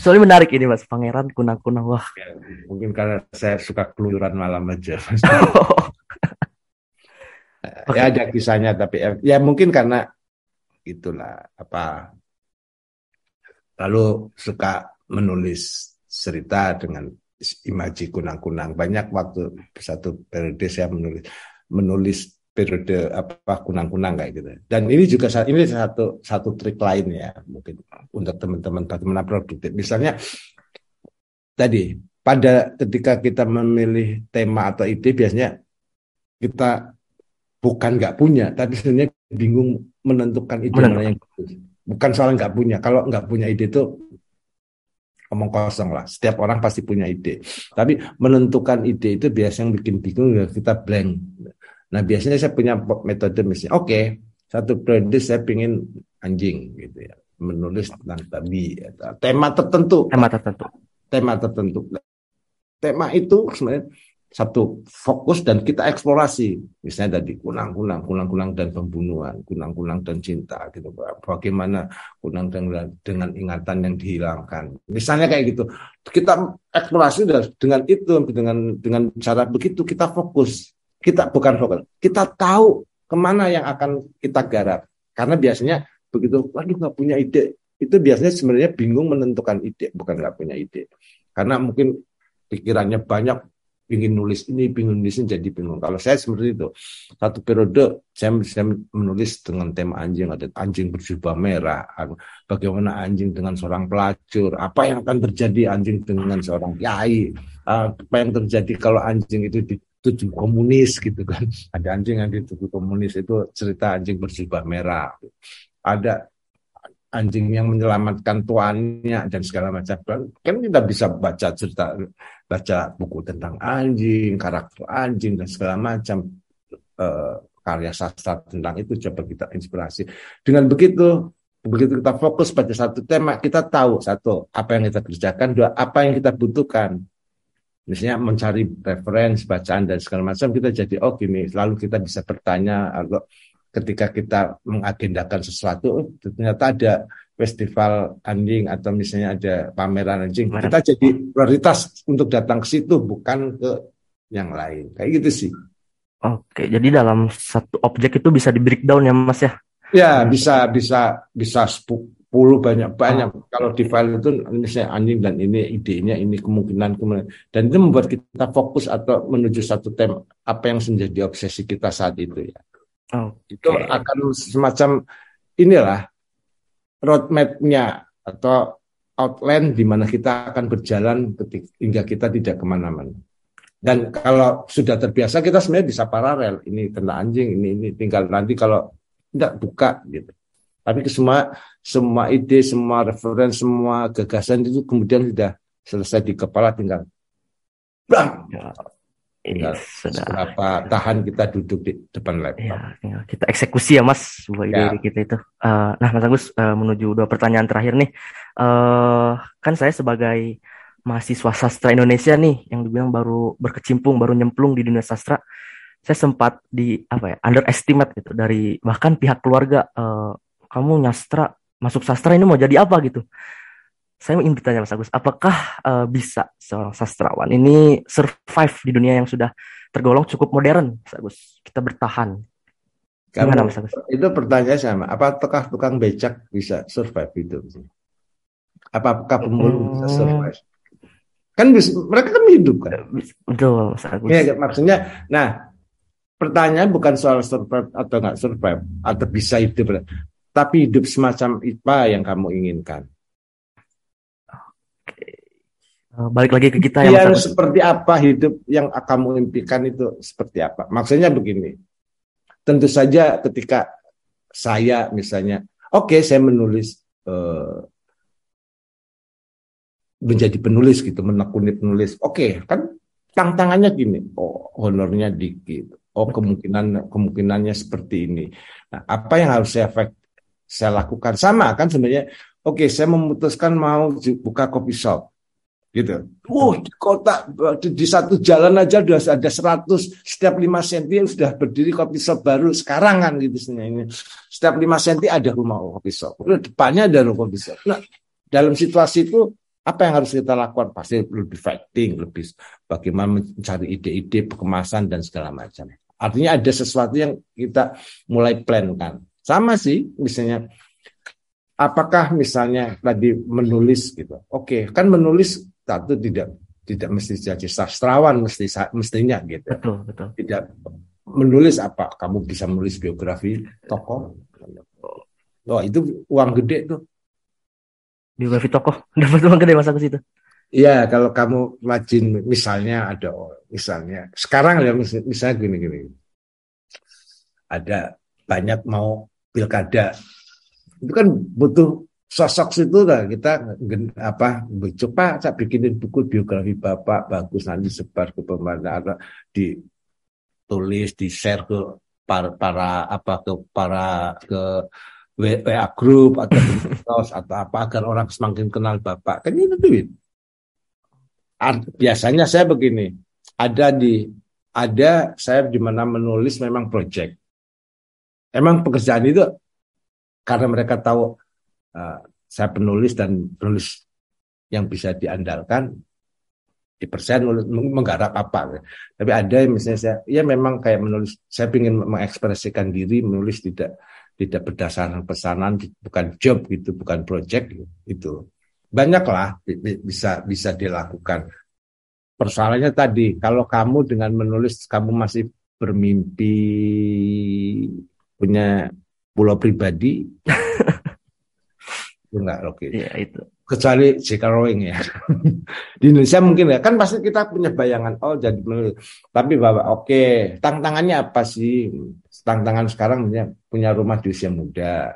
Soalnya menarik ini, Mas. Pangeran Kunang-Kunang. Wah. Mungkin karena saya suka keluyuran malam aja, Mas. Ya, ada kisahnya. Tapi ya mungkin karena itulah lalu suka menulis cerita dengan imaji kunang-kunang. Banyak waktu satu periode saya menulis periode kunang-kunang kayak gitu. Dan ini juga ini satu trik lain ya mungkin untuk teman-teman produktif. Misalnya tadi ketika kita memilih tema atau ide biasanya kita bukan nggak punya, tapi sebenarnya bingung menentukan ide mana yang bagus. Bukan soal nggak punya. Kalau nggak punya ide itu omong kosong lah. Setiap orang pasti punya ide. Tapi menentukan ide itu biasanya yang bikin bingung, kita blank. Nah biasanya saya punya metode misalnya. Satu periode saya pingin anjing gitu ya. Menulis tentang babi. Tema tertentu. Tema itu sebenarnya satu fokus dan kita eksplorasi. Misalnya tadi kunang-kunang dan pembunuhan, kunang-kunang dan cinta gitu. Bagaimana kunang dengan ingatan yang dihilangkan. Misalnya kayak gitu. Kita eksplorasi dengan itu, dengan cara begitu kita fokus. Kita bukan fokus. Kita tahu kemana yang akan kita garap. Karena biasanya begitu, waduh nggak punya ide. Itu biasanya sebenarnya bingung menentukan ide, bukan nggak punya ide. Karena mungkin pikirannya banyak pingin nulis ini, pingin nulisnya jadi bingung. Kalau saya seperti itu, satu periode saya menulis dengan tema anjing, ada anjing berjubah merah, bagaimana anjing dengan seorang pelacur, apa yang akan terjadi anjing dengan seorang kiai, apa yang terjadi kalau anjing itu dituju komunis gitu kan, ada anjing yang dituju komunis, itu cerita anjing berjubah merah, ada anjing yang menyelamatkan tuannya dan segala macam. Kan kita bisa baca cerita, baca buku tentang anjing, karakter anjing dan segala macam, karya sastra tentang itu coba kita inspirasi. Dengan begitu kita fokus pada satu tema, kita tahu satu apa yang kita kerjakan, dua apa yang kita butuhkan. Misalnya mencari referensi bacaan dan segala macam, kita jadi oh gini, lalu kita bisa bertanya atau ketika kita mengagendakan sesuatu, ternyata ada festival anjing atau misalnya ada pameran anjing, kita jadi prioritas untuk datang ke situ, bukan ke yang lain. Kayak gitu sih. Oke, jadi dalam satu objek itu bisa di-breakdown ya Mas ya? Ya, bisa 10 banyak-banyak. Oh. Kalau di file itu misalnya anjing dan ini idenya, ini kemungkinan. Dan itu membuat kita fokus atau menuju satu tema, apa yang menjadi obsesi kita saat itu ya. Oh, okay. Itu akan semacam inilah roadmap-nya atau outline di mana kita akan berjalan hingga kita tidak kemana-mana. Dan kalau sudah terbiasa, kita sebenarnya bisa paralel, ini tentang anjing, ini tinggal nanti kalau tidak buka gitu. Tapi semua ide, semua referensi, semua gagasan itu kemudian sudah selesai di kepala, tinggal bang. Tinggal berapa tahan kita duduk di depan laptop. Ya, kita eksekusi ya Mas, buat ide-ide kita itu. Nah Mas Agus, menuju dua pertanyaan terakhir nih. Kan saya sebagai mahasiswa sastra Indonesia nih, yang dibilang baru berkecimpung, baru nyemplung di dunia sastra, saya sempat underestimate gitu dari bahkan pihak keluarga. Kamu nyastra, masuk sastra ini mau jadi apa gitu? Saya ingin bertanya Mas Agus, apakah bisa seorang sastrawan ini survive di dunia yang sudah tergolong cukup modern, Mas Agus? Kita bertahan. Gimana, Mas Agus? Itu pertanyaan sama. Apakah tukang becak bisa survive itu? Apakah pemulung bisa survive? Kan mereka kan hidup kan? Betul, Mas Agus. Ya, maksudnya, nah pertanyaan bukan soal survive atau nggak survive atau bisa hidup, tapi hidup semacam apa yang kamu inginkan. Balik lagi ke kita ya Mas. Seperti apa hidup yang kamu impikan itu seperti apa? Maksudnya begini. Tentu saja ketika saya misalnya, saya menulis menjadi penulis gitu, menekuni penulis. Kan tantangannya gini. Honornya dikit. Kemungkinannya seperti ini. Nah, apa yang harus saya lakukan? Sama kan sebenarnya. Saya memutuskan mau buka coffee shop. Gitu. Di kota di satu jalan aja udah ada 100, setiap 5 cm sudah berdiri kopi shop baru sekarang kan gitu sebenarnya. Setiap 5 cm ada rumah kopi shop. Depannya ada rumah kopi shop. Nah, dalam situasi itu apa yang harus kita lakukan? Pasti lebih fighting, lebih bagaimana mencari ide-ide kemasan dan segala macam. Artinya ada sesuatu yang kita mulai plan kan. Sama sih misalnya apakah misalnya tadi menulis gitu. Kan menulis satu tidak mesti jadi sastrawan mestinya gitu. Betul. Tidak menulis apa? Kamu bisa menulis biografi tokoh. Itu uang gede tuh. Biografi tokoh dapat uang gede Mas Agus itu. Iya, kalau kamu rajin misalnya sekarang ya misalnya gini. Ada banyak mau pilkada. Itu kan butuh sosok situ lah kita coba saya bikinin buku biografi bapak bagus nanti sebar ke pemerintah, ditulis, di share ke para WA group atau medsos atau apa agar orang semakin kenal bapak. Kan itu duit. Biasanya saya begini, saya di mana menulis memang project. Emang pekerjaan itu karena mereka tahu saya penulis dan penulis yang bisa diandalkan di persen menggarap apa. Tapi ada misalnya saya memang kayak menulis, saya ingin mengekspresikan diri, menulis tidak berdasarkan pesanan, bukan job gitu, bukan project gitu. Banyaklah bisa dilakukan. Persoalannya tadi, kalau kamu dengan menulis, kamu masih bermimpi punya pulau pribadi, enggak oke. Ya, itu. Kecuali drawing ya. Di Indonesia mungkin ya, kan pasti kita punya bayangan, oh jadi menulis. Tapi Bapak, oke, tantangannya apa sih? Tantangan sekarang punya rumah di usia muda,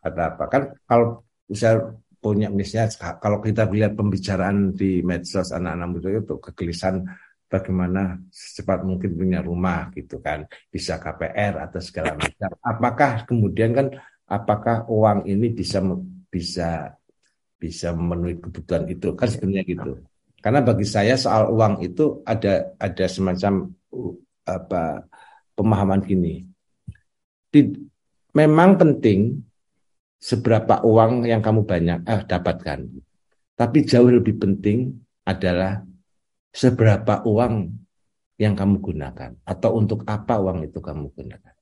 atau apa. Kan kalau usia punya misalnya, kalau kita lihat pembicaraan di medsos anak-anak muda itu kegelisahan bagaimana secepat mungkin punya rumah gitu kan, bisa KPR atau segala macam. Apakah kemudian kan apakah uang ini bisa memenuhi kebutuhan itu kan sebenarnya gitu. Karena bagi saya soal uang itu ada semacam apa pemahaman gini. Memang penting seberapa uang yang kamu banyak dapatkan. Tapi jauh lebih penting adalah seberapa uang yang kamu gunakan. Atau untuk apa uang itu kamu gunakan.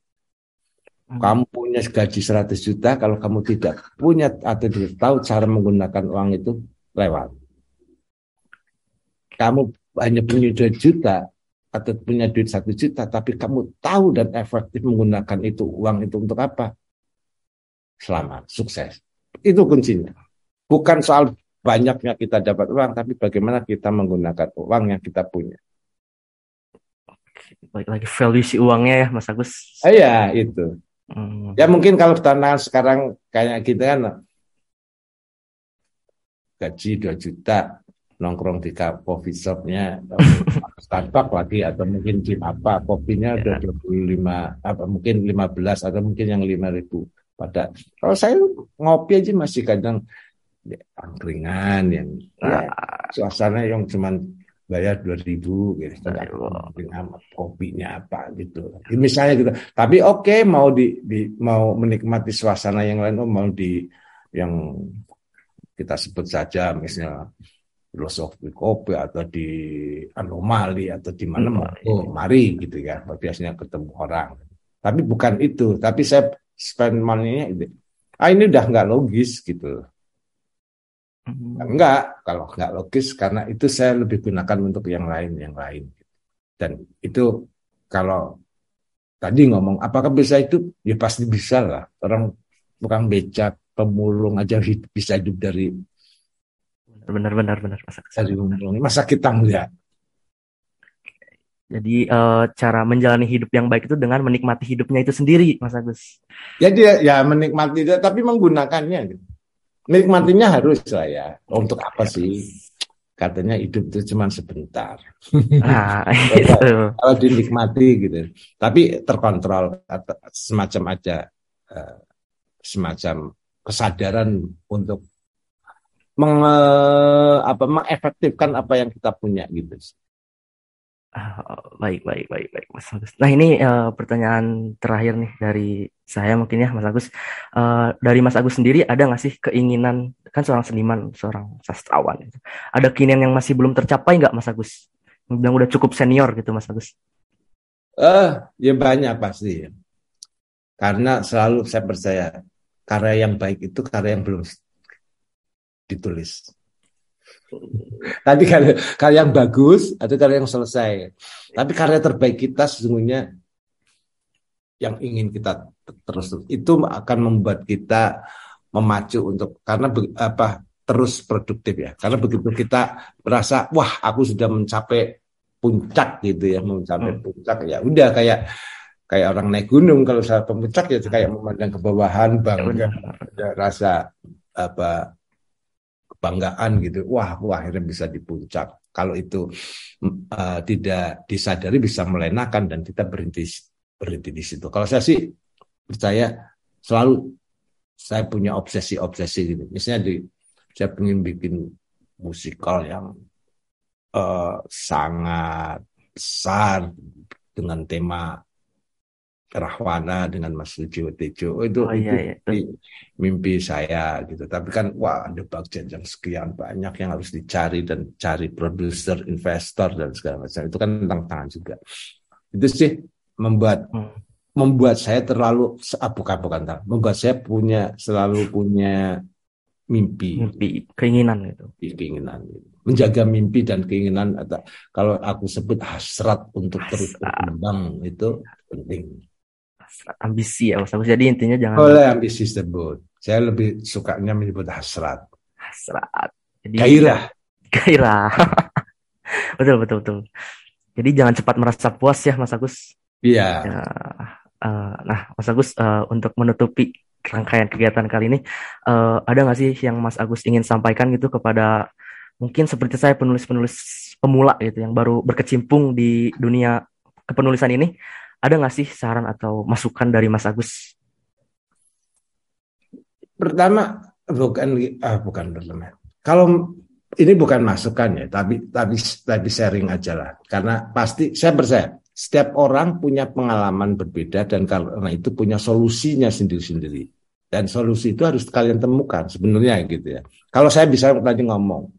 Kamu punya gaji 100 juta, kalau kamu tidak punya atau tidak tahu cara menggunakan uang itu, lewat. Kamu hanya punya 2 juta, atau punya duit 1 juta, tapi kamu tahu dan efektif menggunakan itu uang itu untuk apa? Selamat, sukses. Itu kuncinya. Bukan soal banyaknya kita dapat uang, tapi bagaimana kita menggunakan uang yang kita punya. Baik lagi value si uangnya ya, Mas Agus. Iya, itu. Ya mungkin kalau tantangan sekarang kayak kita kan gaji 2 juta, nongkrong di coffee shop-nya Starbucks lagi, atau mungkin di apa, kopinya udah 25 apa mungkin 15 atau mungkin yang 5.000. Pada kalau saya ngopi aja masih kadang ya, angkringan yang ya, suasana yang cuman bayar 2.000 gitu, dengan kopinya apa gitu misalnya gitu. Tapi oke, mau mau menikmati suasana yang lain, mau di yang kita sebut saja misalnya filosofi kopi atau di anomali atau di mana mari gitu ya, biasanya ketemu orang. Tapi bukan itu, tapi saya spend money-nya ini udah nggak logis gitu. Enggak, kalau nggak logis karena itu saya lebih gunakan untuk yang lain. Dan itu kalau tadi ngomong apakah bisa itu, ya pasti bisa lah. Orang tukang becak, pemulung aja bisa hidup dari benar masa kita enggak. Jadi cara menjalani hidup yang baik itu dengan menikmati hidupnya itu sendiri, Mas Agus. Jadi ya menikmati, tapi menggunakannya. Menikmatinya harus lah ya. Untuk apa sih? Katanya hidup itu cuma sebentar. Nah, itu. Kalau dinikmati gitu. Tapi terkontrol semacam aja semacam kesadaran untuk mengefektifkan apa yang kita punya gitu. Baik Mas Agus. Nah ini pertanyaan terakhir nih dari saya mungkin ya Mas Agus. Dari Mas Agus sendiri ada nggak sih keinginan, kan seorang seniman, seorang sastrawan, gitu. Ada keinginan yang masih belum tercapai nggak Mas Agus? Bilang udah cukup senior gitu Mas Agus? Ya banyak pasti. Karena selalu saya percaya karya yang baik itu karya yang belum ditulis. Tadi karya yang bagus atau karya yang selesai. Tapi karya terbaik kita sesungguhnya yang ingin kita terus itu akan membuat kita memacu untuk karena terus produktif ya. Karena begitu kita merasa wah aku sudah mencapai puncak gitu ya, ya udah kayak orang naik gunung, kalau saya pemuncak ya kayak memandang ke bawahan, bangga, ada rasa banggaan gitu, aku akhirnya bisa di puncak. Kalau itu tidak disadari bisa melenakan dan kita berhenti di situ. Kalau saya sih percaya selalu saya punya obsesi gitu. Misalnya saya ingin bikin musikal yang sangat besar dengan tema Rahwana dengan Mas Lucio itu mimpi saya gitu. Tapi kan ada budget yang sekian banyak yang harus dicari dan cari produser, investor dan segala macam. Itu kan tantangan juga. Itu sih membuat saya punya selalu punya mimpi, keinginan gitu. Keinginan, menjaga mimpi dan keinginan, atau kalau aku sebut hasrat untuk terus berkembang itu penting. Hasrat, ambisi ya, Mas. Jadi intinya jangan oleh ambisi sebut. Saya lebih sukanya menyebut hasrat. Hasrat. Jadi gairah. betul. Jadi jangan cepat merasa puas ya, Mas Agus. Iya. Yeah. Nah, Mas Agus, untuk menutupi rangkaian kegiatan kali ini, ada nggak sih yang Mas Agus ingin sampaikan gitu kepada mungkin seperti saya, penulis-penulis pemula gitu yang baru berkecimpung di dunia kepenulisan ini, ada nggak sih saran atau masukan dari Mas Agus? Pertama, bukan. Kalau ini bukan masukan ya, tapi sharing aja lah, karena pasti saya percaya. Setiap orang punya pengalaman berbeda dan karena itu punya solusinya sendiri-sendiri. Dan solusi itu harus kalian temukan sebenarnya gitu ya. Kalau saya bisa tadi ngomong,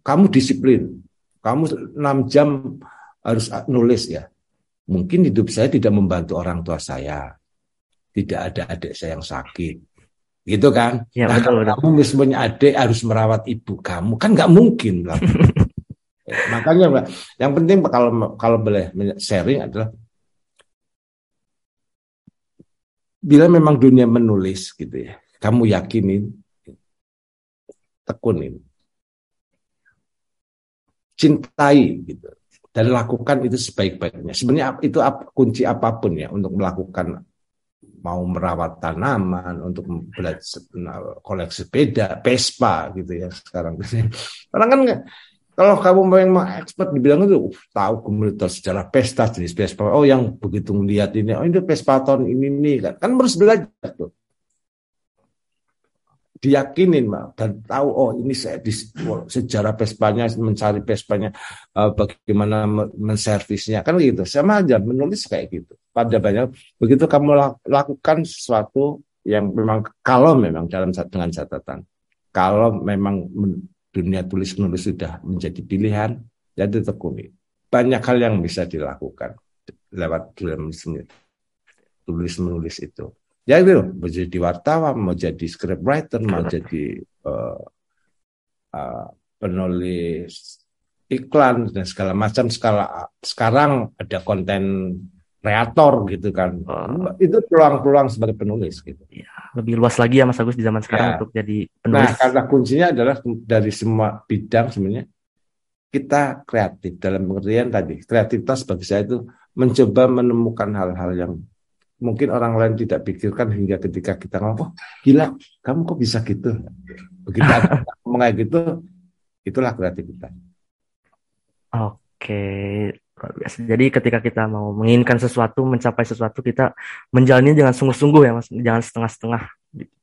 kamu disiplin, kamu 6 jam harus nulis ya. Mungkin hidup saya tidak membantu orang tua saya, tidak ada adik saya yang sakit. Gitu kan? Ya, nah, betul, kamu misalnya adik harus merawat ibu kamu, kan nggak mungkin lah. Makanya yang penting kalau boleh sharing adalah bila memang dunia menulis gitu ya, kamu yakinin, tekunin, cintai gitu, dan lakukan itu sebaik-baiknya. Sebenarnya itu kunci apapun ya, untuk melakukan, mau merawat tanaman, untuk belajar koleksi sepeda, Vespa gitu ya sekarang. Orang kan nggak, kalau kamu memang expert dibilang itu, tahu komunitas sejarah pesta, jenis pesta, oh yang begitu melihat ini, oh ini pesta tahun ini nih, kan harus belajar tuh. Diyakinin dan tahu, oh ini sejarah pestanya, mencari pestanya, bagaimana menservisnya, kan gitu. Sama aja menulis kayak gitu. Pada banyak begitu kamu lakukan sesuatu yang memang, kalau memang dengan catatan, kalau memang dunia tulis menulis sudah menjadi pilihan, jadi tekuni. Banyak hal yang bisa dilakukan lewat tulis menulis itu. Ya gitu, mau jadi wartawan, mau jadi scriptwriter, mau jadi penulis iklan dan segala macam. Sekarang ada konten kreator gitu kan, itu peluang-peluang sebagai penulis gitu. Ya, lebih luas lagi ya Mas Agus di zaman sekarang ya, untuk jadi penulis. Nah, karena kuncinya adalah dari semua bidang sebenarnya kita kreatif, dalam pengertian tadi kreativitas bagi saya itu mencoba menemukan hal-hal yang mungkin orang lain tidak pikirkan, hingga ketika kita ngomong, oh, gila kamu kok bisa gitu, begitu ngomong kayak gitu, itulah kreativitas. Oke. Jadi ketika kita mau menginginkan sesuatu, mencapai sesuatu, kita menjalani dengan sungguh-sungguh ya Mas, jangan setengah-setengah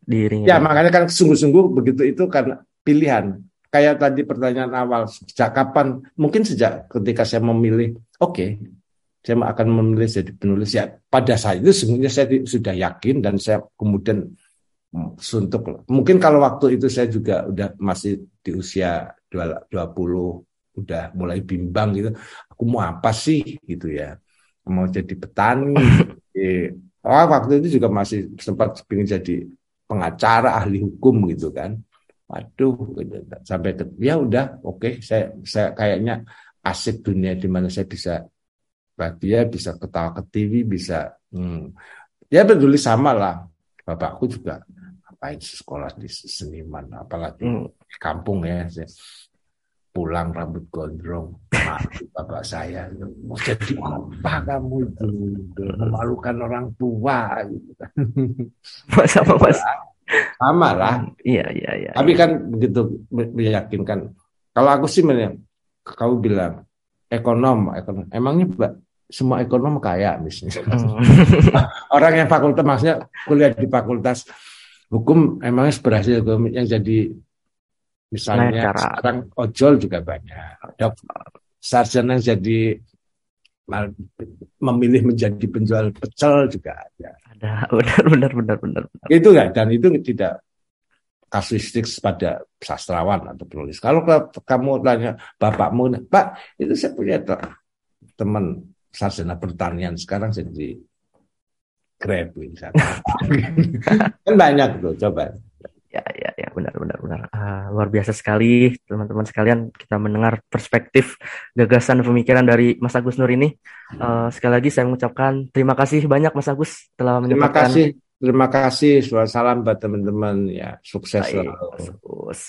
dirinya. Ya makanya kan sungguh-sungguh begitu itu karena pilihan. Kayak tadi pertanyaan awal, sejak kapan? Mungkin sejak ketika saya memilih, saya akan memilih jadi penulis. Ya pada saat itu sebenarnya saya sudah yakin dan saya kemudian suntuk. Mungkin kalau waktu itu saya juga udah masih di usia 20, udah mulai bimbang gitu, aku mau apa sih gitu ya, mau jadi petani. Waktu itu juga masih sempat ingin jadi pengacara, ahli hukum gitu kan, waduh gitu. Sampai ya udah oke. saya kayaknya asik dunia di mana saya bisa bahagia, bisa ketawa ke TV, bisa ya peduli. Sama lah bapakku juga, ngapain sekolah di seniman apalagi kampung ya, saya pulang rambut gondrong, mati bapak saya, mau jadi apa kamu itu, memalukan orang tua gitu. Mas. Sama lah. Iya. Tapi kan begitu meyakinkan. Kalau aku sih kamu bilang ekonom, emangnya Mbak semua ekonom kaya misalnya. Orang yang fakultas, maksudnya kuliah di fakultas hukum emangnya berhasil, yang jadi misalnya sekarang ojol juga banyak. Sarjana yang jadi memilih menjadi penjual pecel juga ada. Ada, benar. Itu kan, dan itu tidak kasuistik pada sastrawan atau penulis. Kalau kamu tanya bapakmu, Pak, itu saya punya teman sarjana pertanian sekarang jadi Grab misalnya. Kan banyak tuh, coba. Ya, benar. benar. Luar biasa sekali teman-teman sekalian, kita mendengar perspektif gagasan pemikiran dari Mas Agus Noor ini. Sekali lagi saya mengucapkan terima kasih banyak Mas Agus telah menyempatkan. Terima kasih, salam buat teman-teman ya, sukses selalu.